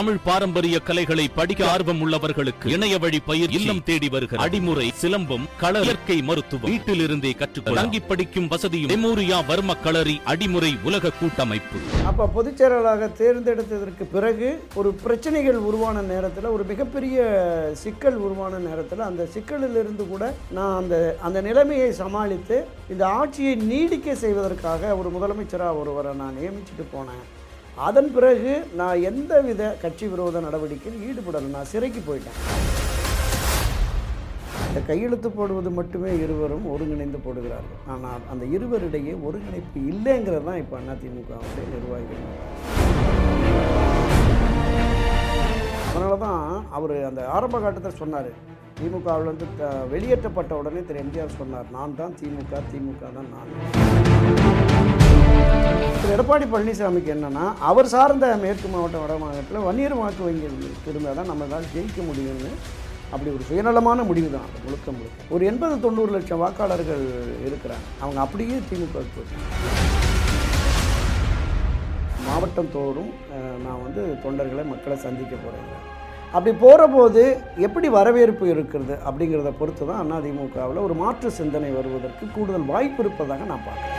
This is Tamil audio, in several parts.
தமிழ் பாரம்பரிய கலைகளை படிக்க ஆர்வம் உள்ளவர்களுக்கு இணைய வழி பயிர் இல்லம் தேடி வருகிறது. அடிமுறை, சிலம்பம், கள, இயற்கை மருத்துவம் வீட்டிலிருந்தே கற்றுக்கொள்ள தங்கி படிக்கும் வசதியும் மெமோரியா வர்ம களரி அடிமுறை உலக கூட்டமைப்பு. அப்ப பொதுச் செயலாளராக தேர்ந்தெடுத்ததற்கு பிறகு ஒரு பிரச்சனைகள் உருவான நேரத்தில், ஒரு மிகப்பெரிய சிக்கல் உருவான நேரத்தில், அந்த சிக்கலிலிருந்து கூட நான் அந்த நிலைமையை சமாளித்து இந்த ஆட்சியை நீடிக்க செய்வதற்காக ஒரு முதலமைச்சராக ஒருவரை நான் நியமிச்சுட்டு போனேன். அதன் பிறகு நான் எந்தவித கட்சி விரோத நடவடிக்கையில் ஈடுபடலை. நான் சிறைக்கு போயிட்டேன். இந்த கையெழுத்து போடுவது மட்டுமே இருவரும் ஒருங்கிணைந்து போடுகிறார்கள். ஆனால் அந்த இருவரிடையே ஒருங்கிணைப்பு இல்லைங்கிறது தான் இப்போ அதிமுகவுடைய நிர்வாகிகள். அதனால தான் அவர் அந்த ஆரம்ப காலத்தில் சொன்னார், திமுகவிலிருந்து வெளியேற்றப்பட்ட உடனே திரு எம்ஜிஆர் சொன்னார், நான் தான் திமுக, திமுக தான் நான். திரு எடப்பாடி பழனிசாமிக்கு என்னன்னா, அவர் சார்ந்த மேற்கு மாவட்ட வட மாவட்டத்தில் வன்னியர் வாக்கு வங்கி இருந்தால் தான் நம்மளால் ஜெயிக்க முடியும்னு அப்படி ஒரு சுயநலமான முடிவு தான். அது முழுக்க முழுக்க ஒரு 80-90 லட்சம் வாக்காளர்கள் இருக்கிறாங்க. அவங்க அப்படியே திமுக மாவட்டம் தோறும் நான் தொண்டர்களை, மக்களை சந்திக்க போகிறேன். அப்படி போகிற போது எப்படி வரவேற்பு இருக்கிறது அப்படிங்கிறத பொறுத்து தான் அதிமுகவில் ஒரு மாற்று சிந்தனை வருவதற்கு கூடுதல் வாய்ப்பு இருப்பதாக நான் பார்க்குறேன்.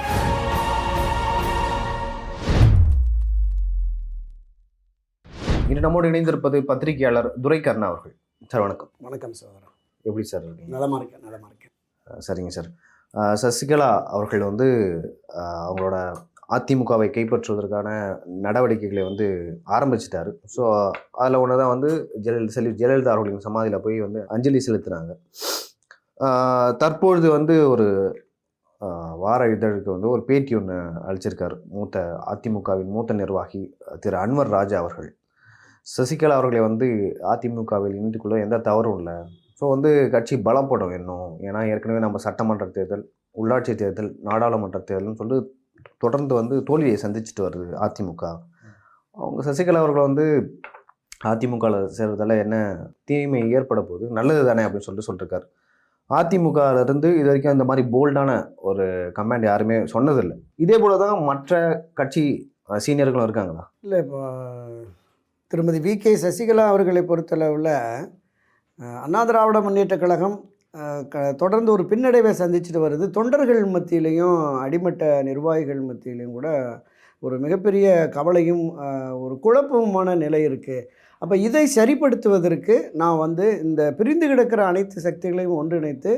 இன்று நம்மோடு இணைந்திருப்பது பத்திரிகையாளர் துரை கருணா அவர்கள். சார் வணக்கம். வணக்கம் சார். எப்படி சார் இருக்கீங்க? நலமா இருக்கேன். சரிங்க சார். சசிகலா அவர்கள் அவங்களோட அதிமுகவை கைப்பற்றுவதற்கான நடவடிக்கைகளை ஆரம்பிச்சிட்டாரு. ஸோ அதில் ஒன்று தான் ஜெயலலிதா அவர்களின் சமாதியில் போய் அஞ்சலி செலுத்தினாங்க. தற்பொழுது ஒரு வார இதழுக்கு ஒரு பேட்டி ஒன்று அளிச்சிருக்கார் மூத்த அதிமுகவின் மூத்த நிர்வாகி திரு அன்வர் ராஜா அவர்கள். சசிகலா அவர்களை அதிமுகவில் இணைத்துக்குள்ள எந்த தவறும் இல்லை. ஸோ கட்சி பலப்படம் வேணும். ஏன்னா ஏற்கனவே நம்ம சட்டமன்ற தேர்தல், உள்ளாட்சி தேர்தல், நாடாளுமன்ற தேர்தல்னு தொடர்ந்து தோல்வியை சந்திச்சுட்டு வருது அதிமுக. அவங்க சசிகலா அவர்களை அதிமுகவில் சேர்வதால் என்ன தீமை ஏற்பட போகுது, நல்லது தானே அப்படின்னு சொல்லியிருக்காரு. அதிமுகவிலிருந்து இது வரைக்கும் அந்த மாதிரி போல்டான ஒரு கமாண்ட் யாருமே சொன்னதில்லை. இதே போல தான் மற்ற கட்சி சீனியர்களும் இருக்காங்களா? இல்லை, இப்போ திருமதி விகே சசிகலா அவர்களை பொறுத்தளவில் அண்ணா திராவிட முன்னேற்ற கழகம் தொடர்ந்து ஒரு பின்னடைவை சந்திச்சுட்டு வருது. தொண்டர்கள் மத்தியிலையும் அடிமட்ட நிர்வாகிகள் மத்தியிலையும் கூட ஒரு மிகப்பெரிய கவலையும் ஒரு குழப்பமான நிலை இருக்குது. அப்போ இதை சரிப்படுத்துவதற்கு நான் இந்த பிரிந்து கிடக்கிற அனைத்து சக்திகளையும் ஒன்றிணைத்து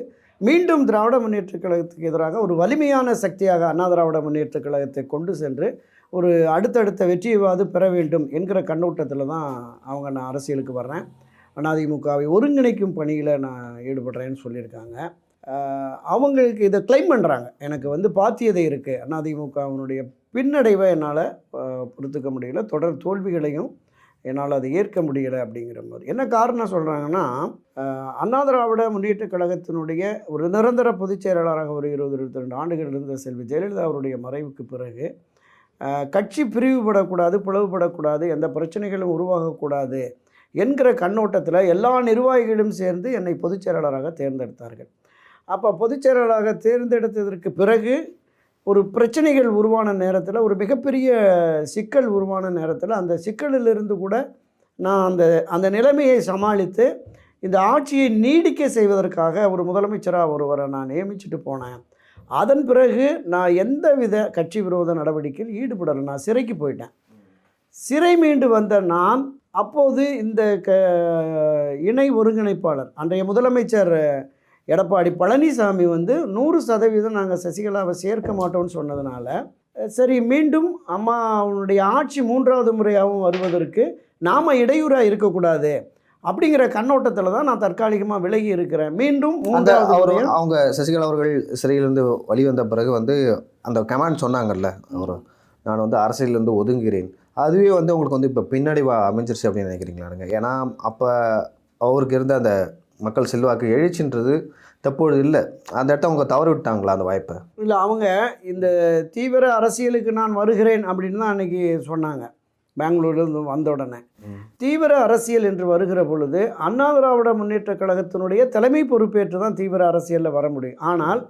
மீண்டும் திராவிட முன்னேற்ற கழகத்துக்கு எதிராக ஒரு வலிமையான சக்தியாக அண்ணா திராவிட முன்னேற்ற கழகத்தை கொண்டு சென்று ஒரு அடுத்தடுத்த வெற்றியவாது பெற வேண்டும் என்கிற கண்ணோட்டத்தில் தான் நான் அரசியலுக்கு வர்றேன். அதிமுகவை ஒருங்கிணைக்கும் பணியில் நான் ஈடுபடுறேன்னு சொல்லியிருக்காங்க. அவங்களுக்கு இதை கிளைம் பண்ணுறாங்க, எனக்கு பாத்தியதை இருக்குது, அதிமுகவினுடைய பின்னடைவை என்னால் பொறுத்துக்க முடியல, தொடர் தோல்விகளையும் என்னால் அதை ஏற்க முடியலை அப்படிங்கிற மாதிரி. என்ன காரணம் சொல்கிறாங்கன்னா, அண்ணா திராவிட முன்னேற்ற கழகத்தினுடைய ஒரு நிரந்தர பொதுச் செயலாளராக ஒரு 20-22 ஆண்டுகள் இருந்த செல்வி ஜெயலலிதா அவருடைய மறைவுக்கு பிறகு கட்சி பிரிவுபடக்கூடாது, பிளவுபடக்கூடாது, எந்த பிரச்சனைகளும் உருவாகக்கூடாது என்கிற கண்ணோட்டத்தில் எல்லா நிர்வாகிகளும் சேர்ந்து என்னை பொதுச் செயலாளராக தேர்ந்தெடுத்தார்கள். அப்போ பொதுச் செயலாளராக தேர்ந்தெடுத்ததற்கு பிறகு ஒரு பிரச்சனைகள் உருவான நேரத்தில், ஒரு மிகப்பெரிய சிக்கல் உருவான நேரத்தில், அந்த சிக்கலிலிருந்து கூட நான் அந்த நிலைமையை சமாளித்து இந்த ஆட்சியை நீடிக்க செய்வதற்காக ஒரு முதலமைச்சராக ஒருவரை நான் நியமிச்சுட்டு போனேன். அதன் பிறகு நான் எந்தவித கட்சி விரோத நடவடிக்கையில் ஈடுபடலை. நான் சிறைக்கு போயிட்டேன். சிறை மீண்டு வந்த நான் அப்போது இந்த இணை ஒருங்கிணைப்பாளர் அன்றைய முதலமைச்சர் எடப்பாடி பழனிசாமி 100% நாங்கள் சசிகலாவை சேர்க்க மாட்டோம்னு சொன்னதுனால, சரி மீண்டும் அம்மா அவனுடைய ஆட்சி 3வது முறையாகவும் வருவதற்கு நாம் இடையூறாக இருக்கக்கூடாது அப்படிங்கிற கண்ணோட்டத்தில் தான் நான் தற்காலிகமாக விலகி இருக்கிறேன். மீண்டும் அவங்க சசிகலா அவர்கள் சிறையிலிருந்து வெளிவந்த பிறகு அந்த கமாண்ட் சொன்னாங்கல்ல, நான் அரசியலிருந்து ஒதுங்குகிறேன், அதுவே உங்களுக்கு இப்போ பின்னடைவாக அமைஞ்சிருச்சு அப்படின்னு நினைக்கிறீங்களா? ஏன்னா அப்போ அவருக்கு இருந்த அந்த மக்கள் செல்வாக்கு எழுச்சின்றது தற்போது இல்லை. அந்த இடத்த அவங்க தவறு விட்டாங்களா அந்த வாய்ப்பை? இல்லை, அவங்க இந்த தீவிர அரசியலுக்கு நான் வருகிறேன் அப்படின்னு தான் அன்றைக்கி சொன்னாங்க. பெங்களூர்லேருந்து வந்த உடனே தீவிர அரசியல் என்று வருகிற பொழுது அண்ணா திராவிட முன்னேற்ற கழகத்தினுடைய தலைமை பொறுப்பேற்று தான் தீவிர அரசியலில் வர முடியும். ஆனால்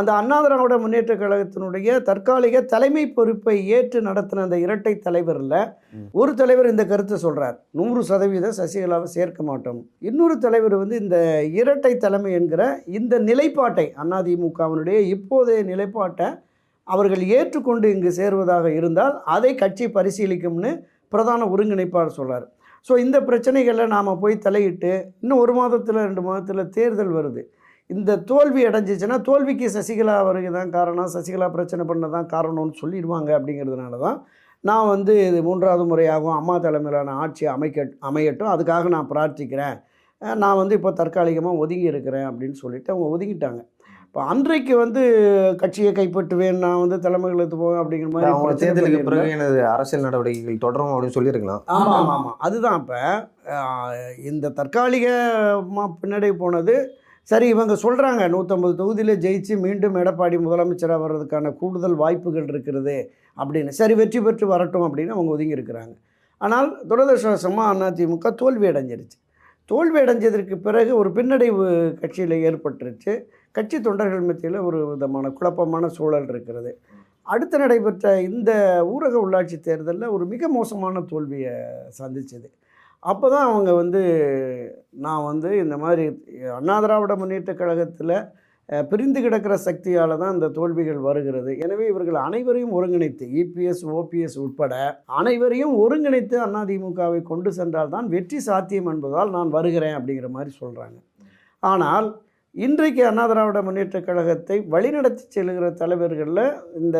அந்த அண்ணா திராவிட முன்னேற்ற கழகத்தினுடைய தற்காலிக தலைமை பொறுப்பை ஏற்று நடத்தின அந்த இரட்டை தலைவரில் ஒரு தலைவர் இந்த கருத்தை சொல்கிறார், 100% சசிகலாவை சேர்க்க மாட்டோம். இன்னொரு தலைவர் வந்து இந்த இரட்டை தலைமை என்கிற இந்த நிலைப்பாட்டை, அதிமுகவினுடைய இப்போதைய நிலைப்பாட்டை அவர்கள் ஏற்றுக்கொண்டு இங்கு சேருவதாக இருந்தால் அதை கட்சி பரிசீலிக்கும்னு பிரதான ஒருங்கிணைப்பாளர் சொல்கிறார். ஸோ இந்த பிரச்சனைகளில் நாம் போய் தலையிட்டு இன்னும் ஒரு மாதத்தில் 2 மாதத்தில் தேர்தல் வருது. இந்த தோல்வி அடைஞ்சிச்சுன்னா தோல்விக்கு சசிகலா அவருக்கு தான் காரணம், சசிகலா பிரச்சனை பண்ண தான் காரணம்னு சொல்லிடுவாங்க. அப்படிங்கிறதுனால தான் நான் வந்து இது 3வது முறையாகவும் அம்மா தலைமையிலான ஆட்சி அமையட்டும், அதுக்காக நான் பிரார்த்திக்கிறேன், நான் வந்து இப்போ தற்காலிகமாக ஒதுங்கி இருக்கிறேன் அப்படின்னு சொல்லிவிட்டு அவங்க ஒதுங்கிட்டாங்க. இப்போ அன்றைக்கு வந்து கட்சியை கைப்பற்றுவேன், நான் வந்து தலைமைகளுக்கு போவேன் அப்படிங்கிற மாதிரி அவங்க தேர்தலுக்கு பிறகு எனது அரசியல் நடவடிக்கைகள் தொடரும் அப்படின்னு சொல்லியிருக்கலாம். ஆமாம் ஆமாம் ஆமாம் அதுதான். இப்போ இந்த தற்காலிகமாக பின்னாடி போனது சரி, இவங்க சொல்கிறாங்க 150 தொகுதியில் ஜெயிச்சு மீண்டும் எடப்பாடி முதலமைச்சராக வர்றதுக்கான கூடுதல் வாய்ப்புகள் இருக்கிறது அப்படின்னு. சரி, வெற்றி பெற்று வரட்டும் அப்படின்னு அவங்க ஒதுங்கி இருக்கிறாங்க. ஆனால் துரதிர்ஷ்டவசமாக அதிமுக தோல்வி அடைஞ்சிருச்சு. தோல்வி அடைஞ்சதற்கு பிறகு ஒரு பின்னடைவு கட்சியில் ஏற்பட்டுருச்சு. கட்சி தொண்டர்கள் மத்தியில் ஒரு விதமான குழப்பமான சூழல் இருக்கிறது. அடுத்து நடைபெற்ற இந்த ஊரக உள்ளாட்சி தேர்தலில் ஒரு மிக மோசமான தோல்வியை சந்திச்சது. அப்போ தான் அவங்க வந்து நான் வந்து இந்த மாதிரி அண்ணா திராவிட முன்னேற்ற கழகத்தில் பிரிந்து கிடக்கிற சக்தியால் தான் இந்த தோல்விகள் வருகிறது, எனவே இவர்கள் அனைவரையும் ஒருங்கிணைத்து EPS OPS உட்பட அனைவரையும் ஒருங்கிணைத்து அதிமுகவை கொண்டு சென்றால் தான் வெற்றி சாத்தியம் என்பதால் நான் வருகிறேன் அப்படிங்கிற மாதிரி சொல்கிறாங்க. ஆனால் இன்றைக்கு அண்ணா திராவிட முன்னேற்ற கழகத்தை வழிநடத்தி செல்கிற தலைவர்களில் இந்த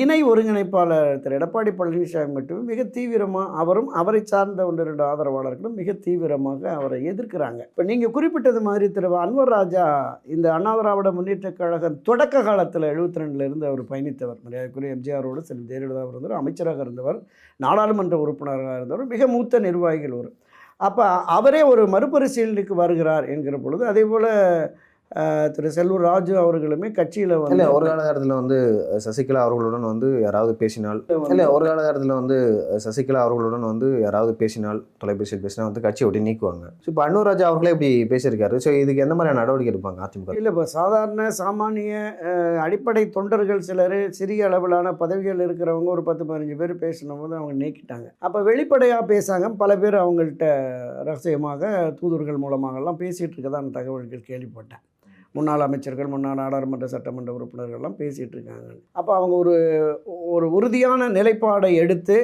இணை ஒருங்கிணைப்பாளர் திரு எடப்பாடி பழனிசாமி மட்டுமே மிக தீவிரமாக, அவரும் அவரை சார்ந்த 1-2 ஆதரவாளர்களும் மிக தீவிரமாக அவரை எதிர்க்கிறாங்க. இப்போ நீங்கள் குறிப்பிட்டது மாதிரி திரு அன்வர் ராஜா இந்த அண்ணா திராவிட முன்னேற்ற கழகம் தொடக்க காலத்தில் 72லேருந்து அவர் பயணித்தவர், மரியாதைக்குரிய MGR-ஓடு செல்வி ஜெயலலிதா இருந்தவர், அமைச்சராக இருந்தவர், நாடாளுமன்ற உறுப்பினராக இருந்தவர், மிக மூத்த நிர்வாகிகள் ஒரு. அப்போ அவரே ஒரு மறுபரிசீலனைக்கு வருகிறார் என்கிற பொழுது, அதே போல் திரு செல்வூர் ராஜு அவர்களுமே கட்சியில் வந்து ஒரு காலகட்டத்தில் வந்து சசிகலா அவர்களுடன் வந்து யாராவது பேசினால் தொலைபேசியில் பேசினா வந்து கட்சியை ஒட்டி நீக்குவாங்க. ஸோ இப்போ அன்வர் ராஜா அவர்களே இப்படி பேசியிருக்காரு. ஸோ இதுக்கு எந்த மாதிரி நடவடிக்கை எடுப்பாங்க அதிமுக? இல்லை, இப்போ சாதாரண சாமானிய அடிப்படை தொண்டர்கள் சிலர், சிறிய அளவிலான பதவிகள் இருக்கிறவங்க ஒரு 10-15 பேர் பேசின போது அவங்க நீக்கிட்டாங்க. அப்போ வெளிப்படையாக பேசாங்க, பல பேர் அவங்கள்ட்ட ரகசியமாக தூதுவர்கள் மூலமாகலாம் பேசிகிட்டு இருக்கதான் தகவல்கள் கேள்விப்பட்டேன். முன்னாள் அமைச்சர்கள், முன்னாள் நாடாளுமன்ற சட்டமன்ற உறுப்பினர்கள்லாம் பேசிகிட்டு இருக்காங்க. அப்போ அவங்க ஒரு உறுதியான நிலைப்பாடை எடுத்து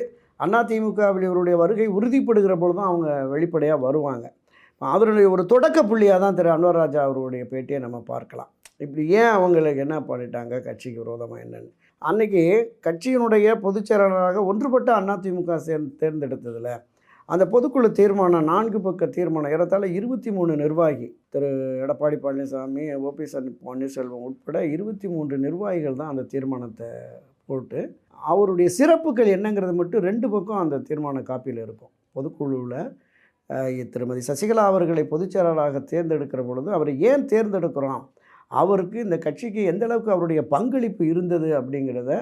அதிமுகவில் இவருடைய வருகை உறுதிப்படுகிற பொழுது தான் அவங்க வெளிப்படையாக வருவாங்க. அதனுடைய ஒரு தொடக்க புள்ளியாக தான் திரு அன்வர் ராஜா அவருடைய பேட்டியை நம்ம பார்க்கலாம். இப்படி ஏன் அவங்களுக்கு என்ன பண்ணிட்டாங்க, கட்சிக்கு விரோதமாக என்னென்னு. அன்றைக்கி கட்சியினுடைய பொதுச்செயலாளராக ஒன்றுபட்ட அதிமுக தேர்ந்தெடுத்ததில் அந்த பொதுக்குழு தீர்மானம், 4 பக்க தீர்மானம், ஏறத்தாழ 23 நிர்வாகி, திரு எடப்பாடி பழனிசாமி, O. Panneerselvam உட்பட 23 நிர்வாகிகள் தான் அந்த தீர்மானத்தை போட்டு, அவருடைய சிறப்புகள் என்னங்கிறது மட்டும் 2 பக்கம் அந்த தீர்மான காப்பியில் இருக்கும். பொதுக்குழுவில் திருமதி சசிகலா அவர்களை பொதுச்செயலாளராக தேர்ந்தெடுக்கிற பொழுது அவரை ஏன் தேர்ந்தெடுக்கிறோம், அவருக்கு இந்த கட்சிக்கு எந்தளவுக்கு அவருடைய பங்களிப்பு இருந்தது அப்படிங்கிறத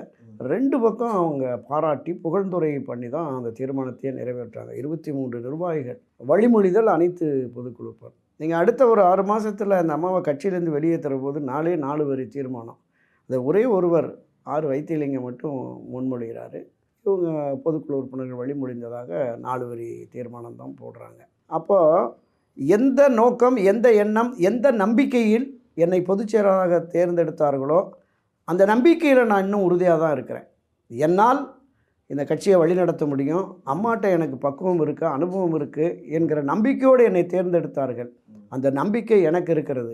2 பக்கம் அவங்க பாராட்டி புகழ்ந்துரை பண்ணி தான் அந்த தீர்மானத்தையே நிறைவேற்றாங்க. 23 நிர்வாகிகள் வழிமொழிதல் அனைத்து பொதுக்குழுப்பார். நீங்கள் அடுத்த ஒரு 6 மாதத்தில் அந்த அம்மாவை கட்சியிலேருந்து வெளியேற்றுற போது 4 வரி தீர்மானம், அந்த ஒரே ஒருவர் R. வைத்தியலிங்கம் மட்டும் முன்மொழிகிறாரு. இவங்க பொதுக்குழு உறுப்பினர்கள் வழிமொழிந்ததாக 4 வரி தீர்மானம் தான் போடுறாங்க. அப்போது எந்த நோக்கம், எந்த எண்ணம், எந்த நம்பிக்கையில் என்னை பொதுச்செயலாளராக தேர்ந்தெடுத்தார்களோ அந்த நம்பிக்கையில் நான் இன்னும் உறுதியாக தான் இருக்கிறேன். என்னால் இந்த கட்சியை வழிநடத்த முடியும், அம்மாட்ட எனக்கு பக்குவம் இருக்குது, அனுபவம் இருக்குது என்கிற நம்பிக்கையோடு என்னை தேர்ந்தெடுத்தார்கள். அந்த நம்பிக்கை எனக்கு இருக்கிறது.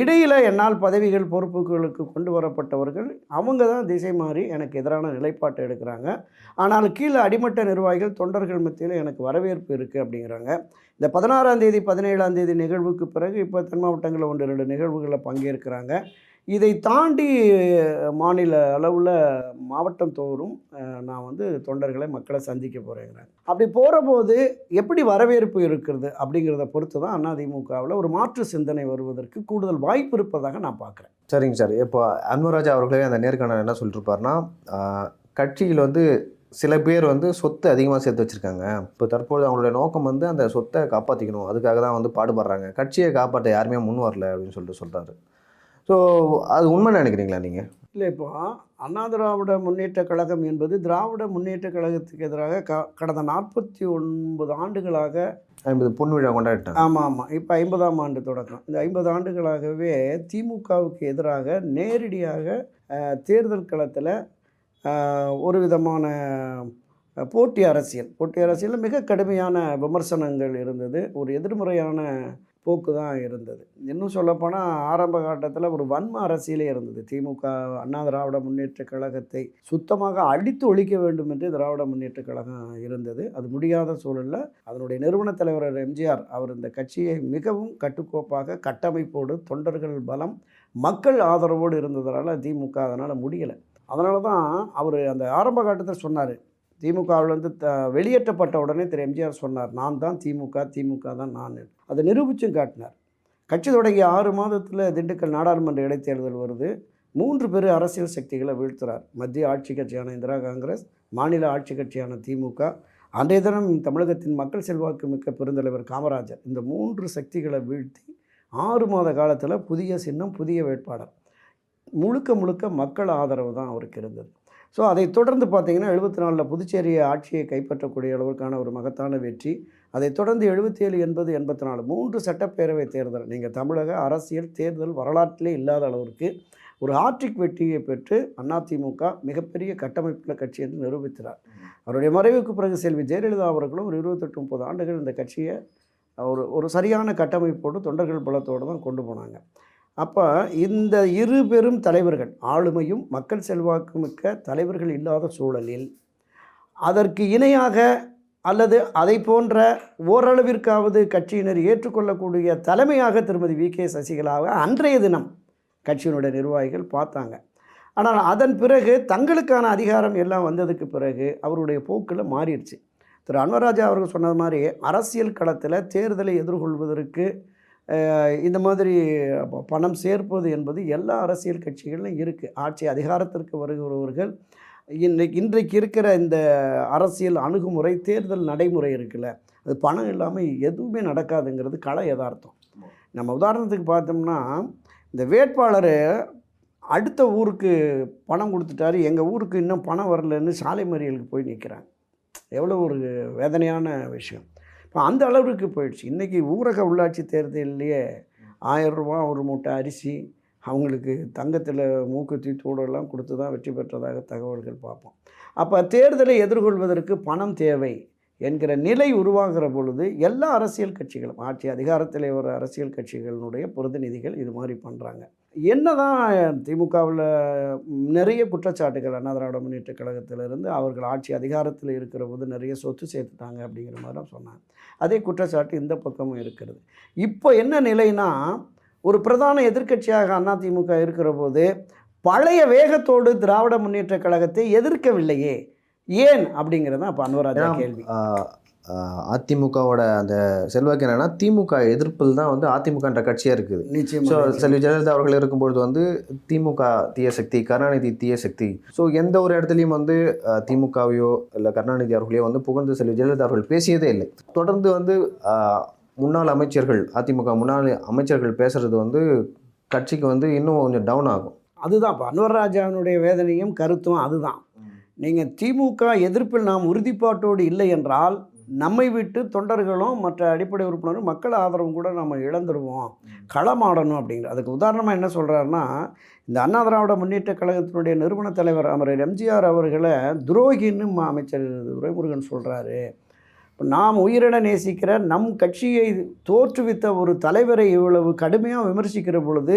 இடையில் என்னால் பதவிகள், பொறுப்புகளுக்கு கொண்டு வரப்பட்டவர்கள் அவங்க தான் திசை மாறி எனக்கு எதிரான நிலைப்பாட்டை எடுக்கிறாங்க. ஆனால் கீழே அடிமட்ட நிர்வாகிகள், தொண்டர்கள் மத்தியில் எனக்கு வரவேற்பு இருக்குது அப்படிங்கிறாங்க. இந்த 16ஆம் தேதி 17ஆம் தேதி நிகழ்வுக்கு பிறகு இப்போ தென் மாவட்டங்களில் 1-2 நிகழ்வுகளில் பங்கேற்கிறாங்க. இதை தாண்டி மாநில அளவில் மாவட்டம் தோறும் நான் வந்து தொண்டர்களை, மக்களை சந்திக்க போகிறேங்கிறேன். அப்படி போகிற போது எப்படி வரவேற்பு இருக்கிறது அப்படிங்கிறத பொறுத்து தான் அதிமுகவில் ஒரு மாற்று சிந்தனை வருவதற்கு கூடுதல் வாய்ப்பு இருப்பதாக நான் பார்க்குறேன். சரிங்க சார். இப்போ அன்வர் ராஜா அவர்களே அந்த நேர்காணல் என்ன சொல்லியிருப்பாருன்னா, கட்சியில் வந்து சில பேர் வந்து சொத்தை அதிகமாக சேர்த்து வச்சுருக்காங்க, இப்போ தற்போது அவங்களுடைய நோக்கம் வந்து அந்த சொத்தை காப்பாற்றிக்கணும், அதுக்காக தான் வந்து பாடுபடுறாங்க, கட்சியை காப்பாற்ற யாருமே முன் வரல அப்படின்னு சொல்லிட்டு சொல்கிறாரு. ஸோ அது உண்மை நினைக்கிறீங்களா நீங்கள்? இல்லை, இப்போ அண்ணா திராவிட முன்னேற்ற கழகம் என்பது திராவிட முன்னேற்ற கழகத்துக்கு எதிராக கடந்த 49 ஆண்டுகளாக 50 பொன் விழா கொண்டாடிட்டாங்க. ஆமாம் ஆமாம், இப்போ 50ஆம் ஆண்டு தொடக்கம். இந்த 50 ஆண்டுகளாகவே திமுகவுக்கு எதிராக நேரடியாக தேர்தல் களத்தில் ஒரு விதமான போட்டி அரசியலில் மிக கடுமையான விமர்சனங்கள் இருந்தது. ஒரு எதிர்மறையான போக்கு தான் இருந்தது. இன்னும் சொல்லப்போனால் ஆரம்ப காலத்தில் ஒரு வன்ம அரசியலே இருந்தது. திமுக அண்ணா திராவிட முன்னேற்ற கழகத்தை சுத்தமாக அழித்து ஒழிக்க வேண்டும் என்று திராவிட முன்னேற்ற கழகம் இருந்தது. அது முடியாத சூழலில் அதனுடைய நிறுவன தலைவர் எம்ஜிஆர் அவர் இந்த கட்சியை மிகவும் கட்டுக்கோப்பாக கட்டமைப்போடு தொண்டர்கள் பலம் மக்கள் ஆதரவோடு இருந்ததால் திமுக அதனால் முடியலை. அதனால தான் அவர் அந்த ஆரம்ப காலத்தில் சொன்னார், திமுகவிலேருந்து வெளியேற்றப்பட்ட உடனே திரு எம்ஜிஆர் சொன்னார், நான் தான் திமுக தான் நான். அதை நிரூபிச்சும் காட்டினார். கட்சி தொடங்கிய 6 மாதத்தில் திண்டுக்கல் நாடாளுமன்ற இடைத்தேர்தல் வருது. 3 பெரு அரசியல் சக்திகளை வீழ்த்துறார். மத்திய ஆட்சி கட்சியான இந்திரா காங்கிரஸ், மாநில ஆட்சி கட்சியான திமுக, அன்றைய தினம் தமிழகத்தின் மக்கள் செல்வாக்கு மிக்க பெருந்தலைவர் காமராஜர். இந்த 3 சக்திகளை வீழ்த்தி 6 மாத காலத்தில் புதிய சின்னம் புதிய வேட்பாளர் முழுக்க மக்கள் ஆதரவு தான் அவருக்கு இருந்தது. ஸோ அதை தொடர்ந்து பார்த்திங்கன்னா 74 புதுச்சேரியை ஆட்சியை கைப்பற்றக்கூடிய அளவுக்கான ஒரு மகத்தான வெற்றி. அதை தொடர்ந்து 77, 80, 84 3 சட்டப்பேரவை தேர்தல். நீங்கள் தமிழக அரசியல் தேர்தல் வரலாற்றிலே இல்லாத அளவிற்கு ஒரு ஹாட்ரிக் வெற்றியை பெற்று அதிமுக மிகப்பெரிய கட்டமைப்புள்ள கட்சி என்று நிரூபித்தார். அவருடைய மறைவுக்கு பிறகு செல்வி ஜெயலலிதா அவர்களும் ஒரு 28, 30 ஆண்டுகள் இந்த கட்சியை ஒரு சரியான கட்டமைப்போடு தொண்டர்கள் பலத்தோடு தான் கொண்டு போனாங்க. அப்போ இந்த 2 பெரும் தலைவர்கள், ஆளுமையும் மக்கள் செல்வாக்கு மிக்க தலைவர்கள் இல்லாத சூழலில் அதற்கு இணையாக அல்லது அதை போன்ற ஓரளவிற்காவது கட்சியினர் ஏற்றுக்கொள்ளக்கூடிய தலைமையாக திருமதி VK சசிகலாவை அன்றைய தினம் கட்சியினுடைய நிர்வாகிகள் பார்த்தாங்க. ஆனால் அதன் பிறகு தங்களுக்கான அதிகாரம் எல்லாம் வந்ததுக்கு பிறகு அவருடைய போக்கில் மாறிடுச்சு. திரு அன்வர் ராஜா அவர்கள் சொன்னது மாதிரி அரசியல் களத்தில் தேர்தலை எதிர்கொள்வதற்கு இந்த மாதிரி பணம் சேர்ப்பது என்பது எல்லா அரசியல் கட்சிகளிலும் இருக்குது. ஆட்சி அதிகாரத்திற்கு வருகிறவர்கள் இன்றைக்கு இருக்கிற இந்த அரசியல் அணுகுமுறை தேர்தல் நடைமுறை இருக்குல்ல, அது பணம் இல்லாமல் எதுவுமே நடக்காதுங்கிறது கள யதார்த்தம். நம்ம உதாரணத்துக்கு பார்த்தோம்னா இந்த வேட்பாளர் அடுத்த ஊருக்கு பணம் கொடுத்துட்டாரு, எங்கள் ஊருக்கு இன்னும் பணம் வரலன்னு சாலை மறியலுக்கு போய் நிற்கிறாங்க. எவ்வளோ ஒரு வேதனையான விஷயம். இப்போ அந்த அளவுக்கு போயிடுச்சு. இன்றைக்கி ஊரக உள்ளாட்சி தேர்தலிலேயே 1000 ரூபா ஒரு மூட்டை அரிசி, அவங்களுக்கு தங்கத்தில் மூக்குத்தி தூடெல்லாம் கொடுத்து தான் வெற்றி பெற்றதாக தகவல்கள் பார்ப்போம். அப்போ தேர்தலை எதிர்கொள்வதற்கு பணம் தேவை என்கிற நிலை உருவாகிற பொழுது எல்லா அரசியல் கட்சிகளும், ஆட்சி அதிகாரத்தில் வர அரசியல் கட்சிகளினுடைய பிரதிநிதிகள் இது மாதிரி பண்ணுறாங்க. என்ன தான் திமுகவில் நிறைய குற்றச்சாட்டுகள் அண்ணா திராவிட முன்னேற்ற கழகத்திலிருந்து, அவர்கள் ஆட்சி அதிகாரத்தில் இருக்கிற போது நிறைய சொத்து சேர்த்துட்டாங்க அப்படிங்கிற மாதிரி சொன்னாங்க. அதே குற்றச்சாட்டு இந்த பக்கமும் இருக்கிறது. இப்போ என்ன நிலைன்னா, ஒரு பிரதான எதிர்க்கட்சியாக அதிமுக இருக்கிற போது பழைய வேகத்தோடு திராவிட முன்னேற்ற கழகத்தை எதிர்க்கவில்லையே ஏன் அப்படிங்கிறதான் இப்போ அன்வராஜா கேள்வி. அதிமுகவோட அந்த செல்வாக்கு என்னென்னா, திமுக எதிர்ப்பில் தான் அதிமுகன்ற கட்சியாக இருக்குது. நிச்சயம். ஸோ செல்வி ஜெயலலிதா அவர்கள் இருக்கும்பொழுது திமுக தீய சக்தி, கருணாநிதி தீய சக்தி. ஸோ எந்த ஒரு இடத்துலையும் திமுகவையோ இல்லை கருணாநிதி அவர்களையோ புகழ்ந்து செல்வி ஜெயலலிதா அவர்கள் பேசியதே இல்லை. தொடர்ந்து முன்னாள் அமைச்சர்கள், அதிமுக முன்னாள் அமைச்சர்கள் பேசுகிறது கட்சிக்கு இன்னும் கொஞ்சம் டவுன் ஆகும். அதுதான் இப்போ அன்வர் ராஜாவினுடைய வேதனையும் கருத்தும் அதுதான். நீங்கள் திமுக எதிர்ப்பில் நாம் உறுதிப்பாட்டோடு இல்லை என்றால் நம்மை விட்டு தொண்டர்களும் மற்ற அடிப்படை உறுப்பினரும் மக்கள் ஆதரவும் கூட நம்ம இழந்துருவோம், களமாடணும் அப்படிங்கிற. அதுக்கு உதாரணமாக என்ன சொல்கிறாருன்னா, இந்த அண்ணா திராவிட முன்னேற்ற கழகத்தினுடைய நிறுவன தலைவர் அமரர் எம்ஜிஆர் அவர்களை துரோகின்னு அமைச்சர் துரைமுருகன் சொல்கிறாரு. நாம் உயிரிட நேசிக்கிற நம் கட்சியை தோற்றுவித்த ஒரு தலைவரை இவ்வளவு கடுமையாக விமர்சிக்கிற பொழுது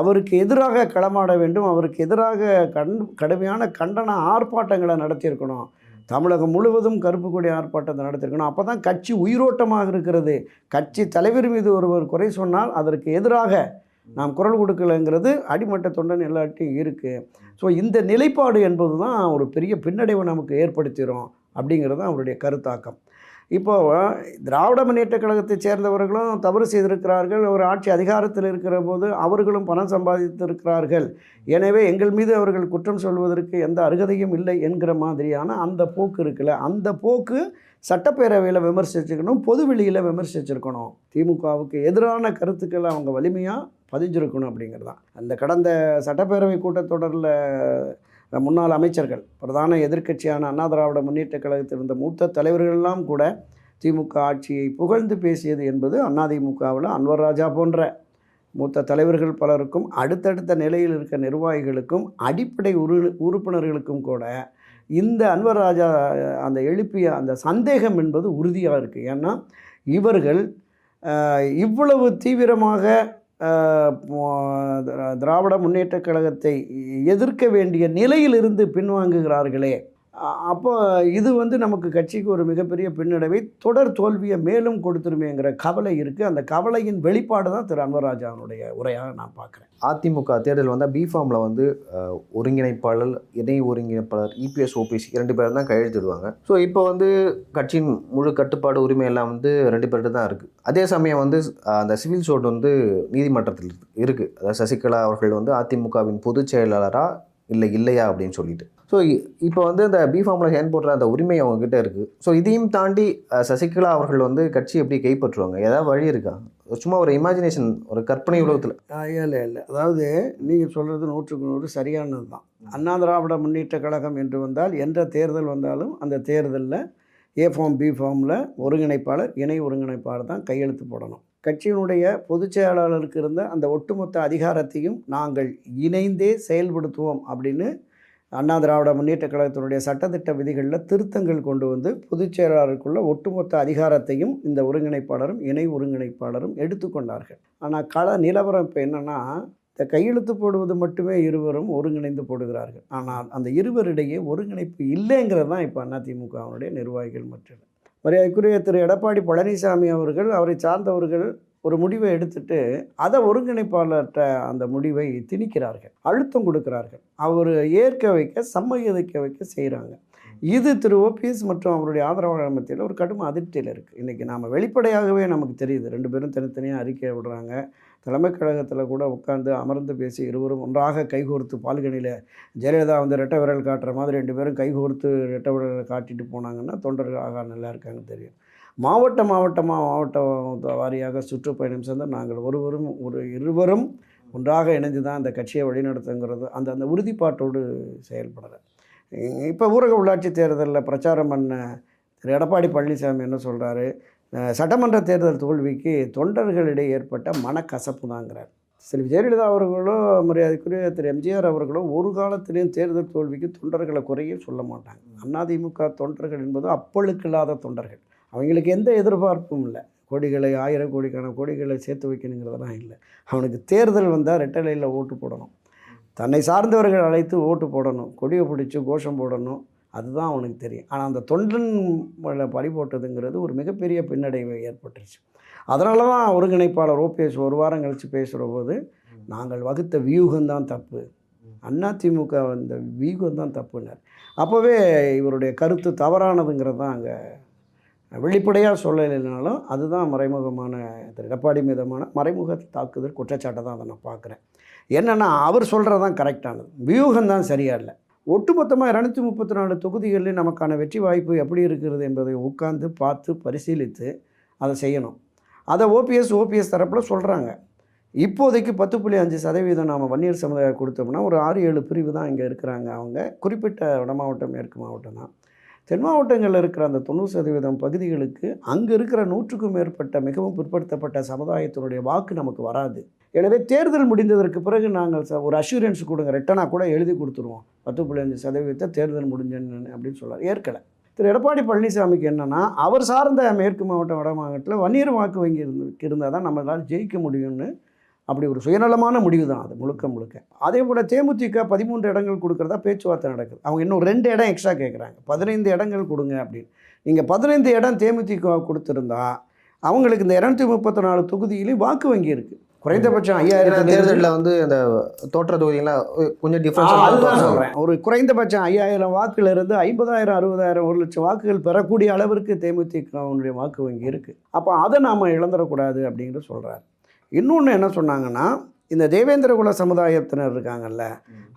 அவருக்கு எதிராக களமாட வேண்டும், அவருக்கு எதிராக கடுமையான கண்டன ஆர்ப்பாட்டங்களை நடத்தியிருக்கணும், தமிழகம் முழுவதும் கருப்பு கொடி ஆர்ப்பாட்டத்தை நடத்திருக்கணும். அப்போ தான் கட்சி உயிரோட்டமாக இருக்கிறது. கட்சி தலைவர் மீது ஒருவர் குறை சொன்னால் அதற்கு எதிராக நாம் குரல் கொடுக்கலைங்கிறது அடிமட்ட தொண்டன் எல்லாட்டையும் இருக்குது. ஸோ இந்த நிலைப்பாடு என்பது தான் ஒரு பெரிய பின்னடைவை நமக்கு ஏற்படுத்திடும் அப்படிங்கிறது தான் அவருடைய கருத்தாக்கம். இப்போது திராவிட முன்னேற்ற கழகத்தை சேர்ந்தவர்களும் தவறு செய்திருக்கிறார்கள். ஒரு ஆட்சி அதிகாரத்தில் இருக்கிற போது அவர்களும் பணம் சம்பாதித்திருக்கிறார்கள், எனவே எங்கள் மீது அவர்கள் குற்றம் சொல்வதற்கு எந்த அருகதையும் இல்லை என்கிற மாதிரியான அந்த போக்கு இருக்குல்ல, அந்த போக்கு சட்டப்பேரவையில் விமர்சிச்சுக்கணும், பொதுவெளியில் விமர்சிச்சிருக்கணும், திமுகவுக்கு எதிரான கருத்துக்களை அவங்க வலிமையாக பதிஞ்சிருக்கணும் அப்படிங்கிறது தான். அந்த கடந்த சட்டப்பேரவை கூட்டத்தொடரில் முன்னாள் அமைச்சர்கள், பிரதான எதிர்க்கட்சியான அண்ணா திராவிட முன்னேற்ற கழகத்தில் இருந்த மூத்த தலைவர்களெல்லாம் கூட திமுக ஆட்சியை புகழ்ந்து பேசியது என்பது அதிமுகவில் அன்வர் ராஜா போன்ற மூத்த தலைவர்கள் பலருக்கும் அடுத்தடுத்த நிலையில் இருக்க நிர்வாகிகளுக்கும் அடிப்படை உறுப்பினர்களுக்கும் கூட இந்த அன்வர் ராஜா அந்த எழுப்பிய அந்த சந்தேகம் என்பது உறுதியாக இருக்குது. ஏன்னா இவர்கள் இவ்வளவு தீவிரமாக திராவிட முன்னேற்ற கழகத்தை எதிர்க்க வேண்டிய நிலையிலிருந்து பின்வாங்குகிறார்களே, அப்போ இது நமக்கு கட்சிக்கு ஒரு மிகப்பெரிய பின்னடைவை, தொடர் தோல்வியை மேலும் கொடுத்துருமேங்கிற கவலை இருக்குது. அந்த கவலையின் வெளிப்பாடு தான் திரு அன்வர் ராஜாவுடைய உரையாக நான் பார்க்குறேன். அதிமுக தேர்தல் வந்தால் பிஃபார்மில் ஒருங்கிணைப்பாளர், இணை ஒருங்கிணைப்பாளர், EPS OPC 2 பேர் தான் கையெழுத்திடுவாங்க. ஸோ இப்போ கட்சியின் முழு கட்டுப்பாடு உரிமையெல்லாம் 2 பேர்கிட்ட தான் இருக்குது. அதே சமயம் அந்த சிவில் சூட் நீதிமன்றத்தில் இருக்குது. அதாவது சசிகலா அவர்கள் அதிமுகவின் பொதுச் செயலாளராக இல்லையா அப்படின்னு சொல்லிட்டு, ஸோ இப்போ அந்த பிஃபார்மில் ஹேண்ட் போடுற அந்த உரிமை அவங்ககிட்ட இருக்குது. ஸோ இதையும் தாண்டி சசிகலா அவர்கள் கட்சி எப்படி கைப்பற்றுவாங்க, ஏதாவது வழி இருக்கா? சும்மா ஒரு இமேஜினேஷன், ஒரு கற்பனை உலகத்தில். இல்லை, அதாவது நீங்கள் சொல்கிறது 100% சரியானது தான். அண்ணா திராவிட முன்னேற்ற கழகம் என்று வந்தால், என்ற தேர்தல் வந்தாலும் அந்த தேர்தலில் A form B formல ஒருங்கிணைப்பாளர், இணை ஒருங்கிணைப்பாளர் தான் கையெழுத்து போடணும். கட்சியினுடைய பொதுச் செயலாளருக்கு இருந்த அந்த ஒட்டுமொத்த அதிகாரத்தையும் நாங்கள் இணைந்தே செயல்படுத்துவோம் அப்படின்னு அண்ணா திராவிட முன்னேற்ற கழகத்தினுடைய சட்டத்திட்ட விதிகளில் திருத்தங்கள் கொண்டு வந்து பொதுச் செயலாளருக்குள்ள ஒட்டுமொத்த அதிகாரத்தையும் இந்த ஒருங்கிணைப்பாளரும் இணை ஒருங்கிணைப்பாளரும் எடுத்துக்கொண்டார்கள். ஆனால் கள நிலவரம் இப்போ என்னென்னா, இந்த கையெழுத்து போடுவது மட்டுமே இருவரும் ஒருங்கிணைந்து போடுகிறார்கள். ஆனால் அந்த இருவரிடையே ஒருங்கிணைப்பு இல்லைங்கிறது தான் இப்போ அதிமுகவினுடைய நிர்வாகிகள் மற்றும் மரியாதைக்குரிய திரு எடப்பாடி பழனிசாமி அவர்கள், அவரை சார்ந்தவர்கள் ஒரு முடிவை எடுத்துட்டு அதை ஒருங்கிணைப்பாளர்கிட்ட அந்த முடிவை திணிக்கிறார்கள், அழுத்தம் கொடுக்கிறார்கள், அவர் ஏற்க வைக்க சம்மதிக்க வைக்க செய்கிறாங்க. இது திரு OPS மற்றும் அவருடைய ஆதரவாளர் மத்தியில் ஒரு கடும் அதிருப்தியில் இருக்குது. இன்றைக்கி நாம் வெளிப்படையாகவே நமக்கு தெரியுது, 2 பேரும் தனித்தனியாக அறிக்கை விடுறாங்க. தலைமை கழகத்தில் கூட உட்கார்ந்து அமர்ந்து பேசி இருவரும் ஒன்றாக கைகோர்த்து, பால்கனியில் ஜெயலலிதா ரெட்டை விரல் காட்டுற மாதிரி 2 பேரும் கைகோர்த்து ரெட்டை விரலை காட்டிட்டு போனாங்கன்னா தொண்டர்களாக நல்லா இருக்காங்க தெரியும். மாவட்ட வாரியாக சுற்றுப்பயணம் சேர்ந்த நாங்கள் இருவரும் ஒன்றாக இணைந்து தான் அந்த கட்சியை வழிநடத்துங்கிறது அந்த உறுதிப்பாட்டோடு செயல்படுற. இப்போ ஊரக உள்ளாட்சி தேர்தலில் பிரச்சாரம் பண்ண திரு எடப்பாடி பழனிசாமி என்ன சொல்கிறாரு, சட்டமன்ற தேர்தல் தோல்விக்கு தொண்டர்களிடையே ஏற்பட்ட மனக்கசப்பு தாங்கிறார். சரி, ஜெயலலிதா அவர்களோ மரியாதைக்குரிய திரு MGR அவர்களோ ஒரு காலத்திலேயும் தேர்தல் தோல்விக்கு தொண்டர்களை குறைய சொல்ல மாட்டாங்க. அதிமுக தொண்டர்கள் என்பது அப்பளுக்கு இல்லாத தொண்டர்கள், அவங்களுக்கு எந்த எதிர்பார்ப்பும் இல்லை. கோடிகளை, ஆயிரக்கோடிக்கான கோடிகளை சேர்த்து வைக்கணுங்கிறதெல்லாம் இல்லை. அவனுக்கு தேர்தல் வந்தால் ரெட்டலையில் ஓட்டு போடணும், தன்னை சார்ந்தவர்கள் அழைத்து ஓட்டு போடணும், கொடியை பிடிச்சி கோஷம் போடணும், அதுதான் அவனுக்கு தெரியும். ஆனால் அந்த தொண்டன் பறி போட்டதுங்கிறது ஒரு மிகப்பெரிய பின்னடைவை ஏற்பட்டுருச்சு. அதனால தான் ஒருங்கிணைப்பாளர் OPS 1 வாரம் கழித்து பேசுகிற போது நாங்கள் வகுத்த வியூகம்தான் தப்பு, அதிமுக அந்த வியூகம்தான் தப்புன்னார். அப்போவே இவருடைய கருத்து தவறானதுங்கிறது தான் அங்கே வெளிப்படையாக சொல்லலைனாலும் அதுதான் மறைமுகமான திரு எடப்பாடி மீதான மறைமுக தாக்குதல் குற்றச்சாட்டை தான் அதை நான் பார்க்குறேன். என்னென்னா, அவர் சொல்கிறதான் கரெக்டானது, வியூகம்தான் சரியாக இல்லை. ஒட்டுமொத்தமாக 234 தொகுதிகளில் நமக்கான வெற்றி வாய்ப்பு எப்படி இருக்கிறது என்பதை உட்கார்ந்து பார்த்து பரிசீலித்து அதை செய்யணும். அதை OPS தரப்பில் சொல்கிறாங்க. இப்போதைக்கு 10.5% நாம் வன்னியர் சமுதாயம் கொடுத்தோம்னா ஒரு 6-7 பிரிவு தான் இங்கே இருக்கிறாங்க. அவங்க குறிப்பிட்ட வடமாவட்டம், மேற்கு மாவட்டம் தான். தென் மாவட்டங்களில் இருக்கிற அந்த 90% பகுதிகளுக்கு அங்கே இருக்கிற 100க்கும் மேற்பட்ட மிகவும் பிற்படுத்தப்பட்ட சமுதாயத்தினுடைய வாக்கு நமக்கு வராது. எனவே தேர்தல் முடிந்ததற்கு பிறகு நாங்கள் ஒரு அஷூரன்ஸ் கொடுங்க, ரிட்டனாக கூட எழுதி கொடுத்துருவோம், 10.5% தேர்தல் முடிஞ்சன்னு அப்படின்னு சொல்கிறார். ஏற்கலை திரு எடப்பாடி பழனிசாமிக்கு என்னென்னா, அவர் சார்ந்த மேற்கு மாவட்டம், வட மாவட்டத்தில் வன்னியர் வாக்கு வங்கி இருந்தால் தான் நம்மளால் ஜெயிக்க முடியும்னு அப்படி ஒரு சுயநலமான முடிவு தான் அது முழுக்க. அதே போல் தேமுதிக 13 இடங்கள் கொடுக்குறதா பேச்சுவார்த்தை நடக்குது. அவங்க இன்னும் 2 இடம் எக்ஸ்ட்ரா கேட்குறாங்க, 15 இடங்கள் கொடுங்க அப்படின்னு. நீங்கள் 15 இடம் தேமுதிக கொடுத்துருந்தா அவங்களுக்கு இந்த 234 தொகுதியிலே வாக்கு வங்கி இருக்குது. குறைந்தபட்சம் 5000 தேர்தலில் வந்து அந்த தோற்ற தொகுதிகளாக கொஞ்சம் டிஃப்ரென்ஸ் சொல்கிறேன். ஒரு குறைந்தபட்சம் 5000 வாக்குலேருந்து 50,000 60,000 1,00,000 வாக்குகள் பெறக்கூடிய அளவிற்கு தேமுதிகனுடைய வாக்கு வங்கி இருக்குது. அப்போ அதை நாம் இழந்துடக்கூடாது அப்படிங்கிறது சொல்கிறார். இன்னொன்று என்ன சொன்னாங்கன்னா, இந்த தேவேந்திரகுல சமுதாயத்தினர் இருக்காங்கல்ல,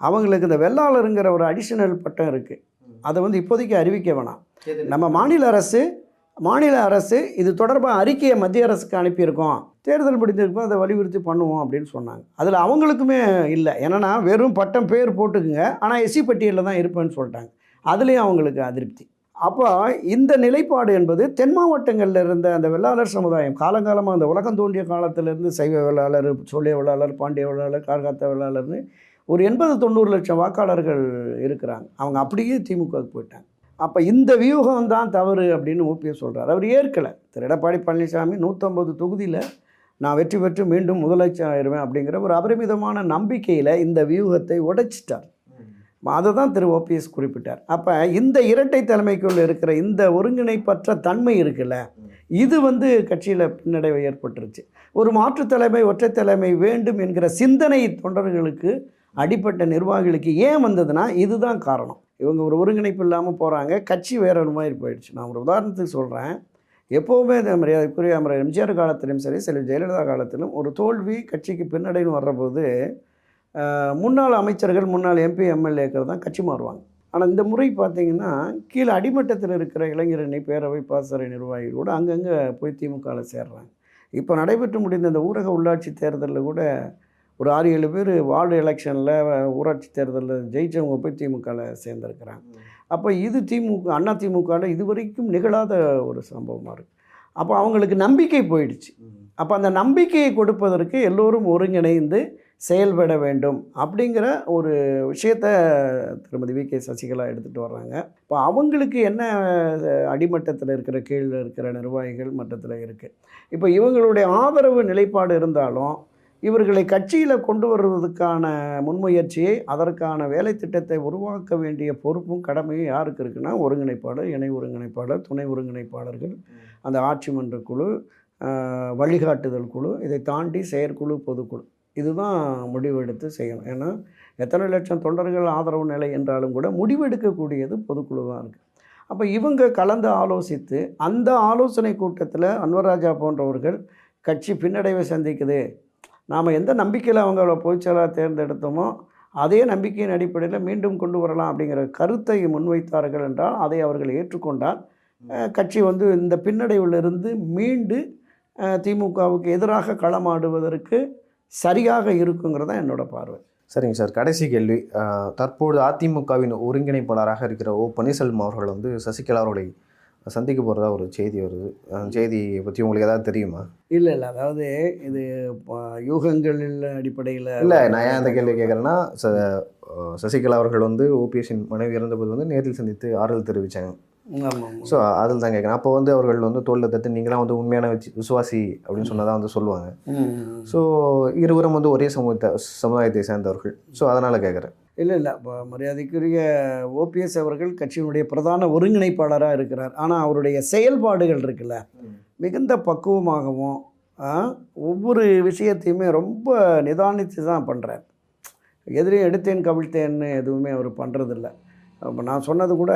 அவங்களுக்கு இந்த வெள்ளாளருங்கிற ஒரு அடிஷனல் பட்டம் இருக்குது. அதை வந்து இப்போதைக்கு அறிவிக்க வேணாம். நம்ம மாநில அரசு இது தொடர்பாக அறிக்கையை மத்திய அரசுக்கு அனுப்பியிருக்கோம், தேர்தல் முடிஞ்சிருக்கோம், அதை வலியுறுத்தி பண்ணுவோம் அப்படின்னு சொன்னாங்க. அதில் அவங்களுக்குமே இல்லை, ஏன்னா வெறும் பட்டம் பேர் போட்டுக்குங்க, ஆனால் எஸ்சி பட்டியலில் தான் இருப்பேன்னு சொல்லிட்டாங்க. அதுலேயும் அவங்களுக்கு அதிருப்தி. அப்போ இந்த நிலைப்பாடு என்பது தென் மாவட்டங்களில் இருந்த அந்த வெள்ளாளர் சமுதாயம் காலங்காலமாக அந்த உலகம் தோன்றிய காலத்திலேருந்து சைவ வெள்ளாளர், சோழிய வெள்ளாளர், பாண்டிய வெள்ளாளர், கார்காத்த வெள்ளாளர்னு ஒரு 80-90 லட்சம் வாக்காளர்கள் இருக்கிறாங்க. அவங்க அப்படியே திமுகவுக்கு போயிட்டாங்க. அப்போ இந்த வியூகம் தான் தவறு அப்படின்னு ஓபிஎஸ் சொல்கிறார். அவர் ஏற்கலை. திரு எடப்பாடி பழனிசாமி 150 தொகுதியில் நான் வெற்றி பெற்று மீண்டும் முதலமைச்சர் ஆயிடுவேன் அப்படிங்கிற ஒரு அபரிமிதமான நம்பிக்கையில் இந்த வியூகத்தை உடைச்சிட்டார். அதை தான் திரு ஓபிஎஸ் குறிப்பிட்டார். அப்போ இந்த இரட்டை தலைமைக்குள்ள இருக்கிற இந்த ஒருங்கிணைப்பற்ற தன்மை இருக்குல்ல, இது வந்து கட்சியில் பின்னடைவை ஏற்பட்டுருச்சு. ஒரு மாற்றுத் தலைமை, ஒற்றை தலைமை வேண்டும் என்கிற சிந்தனை தொண்டர்களுக்கு, அடிப்பட்ட நிர்வாகிகளுக்கு ஏன் வந்ததுன்னா இதுதான் காரணம். இவங்க ஒரு ஒருங்கிணைப்பு இல்லாமல் போகிறாங்க, கட்சி வேறு ஒரு மாதிரி போயிடுச்சு. நான் ஒரு உதாரணத்துக்கு சொல்கிறேன். எப்போவுமே இந்த மரியாதைக்குரிய எம்ஜிஆர் காலத்திலும் சரி, சில ஜெயலலிதா காலத்திலும் ஒரு தோல்வி கட்சிக்கு பின்னடைன்னு வர்றபோது முன்னாள் அமைச்சர்கள், முன்னாள் எம்பி, எம்எல்ஏக்கள் தான் கட்சி மாறுவாங்க. ஆனால் இந்த முறை பார்த்திங்கன்னா கீழே அடிமட்டத்தில் இருக்கிற இளைஞரணி, பேரவை, பாசறை நிர்வாகிகள் கூட அங்கங்கே போய் திமுகவில் சேர்றாங்க. இப்போ நடைபெற்று முடிந்த இந்த ஊரக உள்ளாட்சி தேர்தலில் கூட ஒரு 6-7 பேர் வார்டு எலெக்ஷனில், ஊராட்சி தேர்தலில் ஜெயிச்சவங்க போய் திமுகவில் சேர்ந்துருக்கிறாங்க. அப்போ இது அதிமுகவில் இது வரைக்கும் நிகழாத ஒரு சம்பவமாக இருக்குது. அப்போ அவங்களுக்கு நம்பிக்கை போயிடுச்சு. அப்போ அந்த நம்பிக்கையை கொடுப்பதற்கு எல்லோரும் ஒருங்கிணைந்து செயல்பட வேண்டும் அப்படிங்கிற ஒரு விஷயத்தை திருமதி வி.கே. சசிகலா எடுத்துகிட்டு வர்றாங்க. இப்போ அவங்களுக்கு என்ன அடிமட்டத்தில் இருக்கிற, கீழே இருக்கிற நிர்வாகிகள் மட்டத்தில் இருக்குது. இப்போ இவங்களுடைய ஆதரவு நிலைப்பாடு இருந்தாலும் இவர்களை கட்சியில் கொண்டு வருவதற்கான முன்முயற்சியை, அதற்கான வேலை திட்டத்தை உருவாக்க வேண்டிய பொறுப்பும் கடமையும் யாருக்கு இருக்குன்னா, ஒருங்கிணைப்பாளர், இணை ஒருங்கிணைப்பாளர், துணை ஒருங்கிணைப்பாளர்கள், அந்த ஆட்சி மன்ற குழு, வழிகாட்டுதல் குழு, இதை தாண்டி செயற்குழு, பொதுக்குழு, இதுதான் முடிவெடுத்து செய்யணும். ஏன்னா எத்தனை லட்சம் தொண்டர்கள் ஆதரவு நிலை என்றாலும் கூட முடிவெடுக்கக்கூடியது பொதுக்குழு தான் இருக்குது. அப்போ இவங்க கலந்து ஆலோசித்து அந்த ஆலோசனை கூட்டத்தில் அன்வர் ராஜா போன்றவர்கள் கட்சி பின்னடைவை சந்திக்குது, நாம் எந்த நம்பிக்கையில் அவங்கள பொதுச்செயலாளர் தேர்ந்தெடுத்தோமோ அதே நம்பிக்கையின் அடிப்படையில் மீண்டும் கொண்டு வரலாம் அப்படிங்கிற கருத்தை முன்வைத்தார்கள் என்றால் அதை அவர்கள் ஏற்றுக்கொண்டால் கட்சி வந்து இந்த பின்னடைவிலிருந்து மீண்டு திமுகவுக்கு எதிராக களமாடுவதற்கு சரியாக இருக்குங்கிறதா என்னோடய பார்வை. சரிங்க சார். கடைசி கேள்வி. தற்போது அதிமுகவின் ஒருங்கிணைப்பாளராக இருக்கிற ஓ. பன்னீர்செல்வம் அவர்கள் வந்து சசிகலா அவர்களை சந்திக்க போகிறதா ஒரு செய்தி வருது. அந்த செய்தியை பற்றி உங்களுக்கு ஏதாவது தெரியுமா? இல்லை, அதாவது இது யூகங்களில் அடிப்படையில் இல்லை. நான் ஏன் அந்த கேள்வி கேட்குறேன்னா, சசிகலா அவர்கள் வந்து ஓபிஎஸ்ஸின் மனைவி இறந்தபோது வந்து நேரில் சந்தித்து ஆறுதல் தெரிவித்தாங்க. ஸோ அதில் தான் கேட்குறேன். அப்போ வந்து அவர்கள் வந்து தோளில் தட்டு நீங்களாம் வந்து உண்மையான விசுவாசி அப்படின்னு சொன்னதான் வந்து சொல்லுவாங்க. ஸோ இருவரும் வந்து ஒரே சமுதாயத்தை சேர்ந்தவர்கள். ஸோ அதனால் கேட்குறேன். இல்லை, இப்போ மரியாதைக்குரிய ஓபிஎஸ் அவர்கள் கட்சியினுடைய பிரதான ஒருங்கிணைப்பாளராக இருக்கிறார். ஆனால் அவருடைய செயல்பாடுகள் இருக்குல்ல, மிகுந்த பக்குவமாகவும் ஒவ்வொரு விஷயத்தையுமே ரொம்ப நிதானித்து தான் பண்ணுறார். எதிரையும் எடுத்தேன் கவிழ்த்தேன்னு எதுவுமே அவர் பண்ணுறதில்ல. இப்போ நான் சொன்னது கூட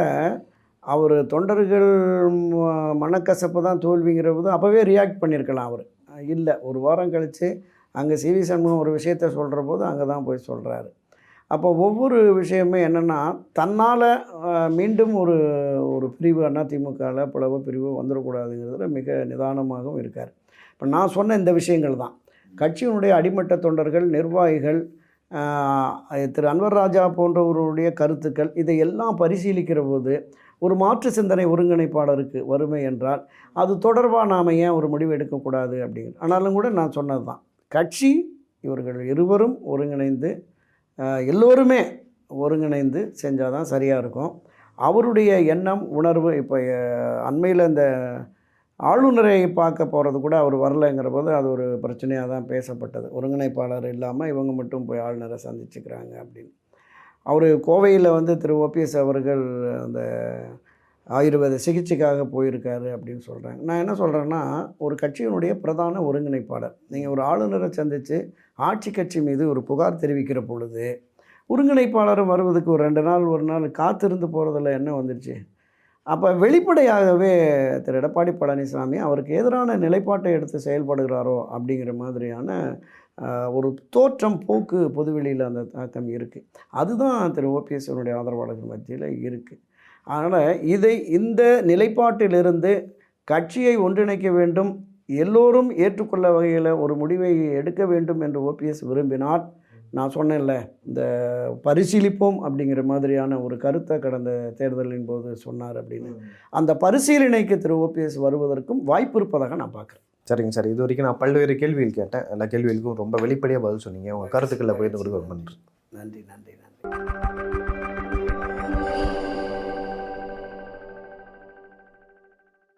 அவர் தொண்டர்கள் மனக்கசப்பு தான் தோல்விங்கிறபோது அப்போவே ரியாக்ட் பண்ணியிருக்கலாம். அவர் இல்லை, ஒரு வாரம் கழித்து அங்கே சிவி சண்முகம் ஒரு விஷயத்த சொல்கிற போது அங்கே தான் போய் சொல்கிறாரு. அப்போ ஒவ்வொரு விஷயமே என்னென்னா, தன்னால் மீண்டும் ஒரு ஒரு பிரிவு, அதிமுகவில் பிளவு பிரிவு வந்துடக்கூடாதுங்கிறதுல மிக நிதானமாகவும் இருக்கார். இப்போ நான் சொன்ன இந்த விஷயங்கள் தான் கட்சியினுடைய அடிமட்ட தொண்டர்கள், நிர்வாகிகள், திரு அன்வர் ராஜா போன்றவருடைய கருத்துக்கள், இதையெல்லாம் பரிசீலிக்கிற போது ஒரு மாற்று சிந்தனை ஒருங்கிணைப்பாளருக்கு வறுமை என்றால் அது தொடர்பாக நாம் ஏன் ஒரு முடிவு எடுக்கக்கூடாது அப்படிங்கிற. ஆனாலும் கூட நான் சொன்னது தான், கட்சி இவர்கள் இருவரும் ஒருங்கிணைந்து, எல்லோருமே ஒருங்கிணைந்து செஞ்சால் தான் சரியாக இருக்கும். அவருடைய எண்ணம், உணர்வு, இப்போ அண்மையில் இந்த ஆளுநரை பார்க்க போகிறது கூட அவர் வரலைங்கிற போது அது ஒரு பிரச்சனையாக தான் பேசப்பட்டது. ஒருங்கிணைப்பாளர் இல்லாமல் இவங்க மட்டும் போய் ஆளுநரை சந்திச்சுக்கிறாங்க அப்படின்னு. அவர் கோவையில் வந்து திரு ஓபிஎஸ் அவர்கள் அந்த ஆயுர்வேத சிகிச்சைக்காக போயிருக்காரு அப்படின்னு சொல்கிறாங்க. நான் என்ன சொல்கிறேன்னா, ஒரு கட்சியினுடைய பிரதான ஒருங்கிணைப்பாளர் நீங்கள் ஒரு ஆளுநரை சந்தித்து ஆட்சி கட்சி மீது ஒரு புகார் தெரிவிக்கிற பொழுது ஒருங்கிணைப்பாளர் வருவதுக்கு ஒரு 2 நாள் 1 நாள் காத்திருந்து போகிறதுல என்ன வந்துடுச்சு? அப்போ வெளிப்படையாகவே திரு எடப்பாடி பழனிசாமி அவருக்கு எதிரான நிலைப்பாட்டை எடுத்து செயல்படுகிறாரோ அப்படிங்கிற மாதிரியான ஒரு தோற்றம் போக்கு பொதுவெளியில் அந்த தாக்கம் இருக்குது. அதுதான் திரு ஓபிஎஸ்னுடைய ஆதரவாளர்கள் மத்தியில் இருக்குது. அதனால் இந்த நிலைப்பாட்டிலிருந்து கட்சியை ஒன்றிணைக்க வேண்டும், எல்லோரும் ஏற்றுக்கொள்ள வகையில் ஒரு முடிவை எடுக்க வேண்டும் என்று ஓபிஎஸ் விரும்பினார். நான் சொன்னேன்ல, இந்த பரிசீலிப்போம் அப்படிங்கிற மாதிரியான ஒரு கருத்தை கடந்த தேர்தலின் போது சொன்னார் அப்படின்னு. அந்த பரிசீலனைக்கு திரு ஓபிஎஸ் வருவதற்கும் வாய்ப்பு இருப்பதாக நான் பார்க்குறேன். சரிங்க சார், இது வரைக்கும் நான் பல்வேறு கேள்விகள் கேட்டேன். எல்லா கேள்விகளுக்கும் ரொம்ப வெளிப்படையாக பதில் சொன்னீங்க. உங்கள் கருத்துக்களை போய் கொடுக்க நன்றி.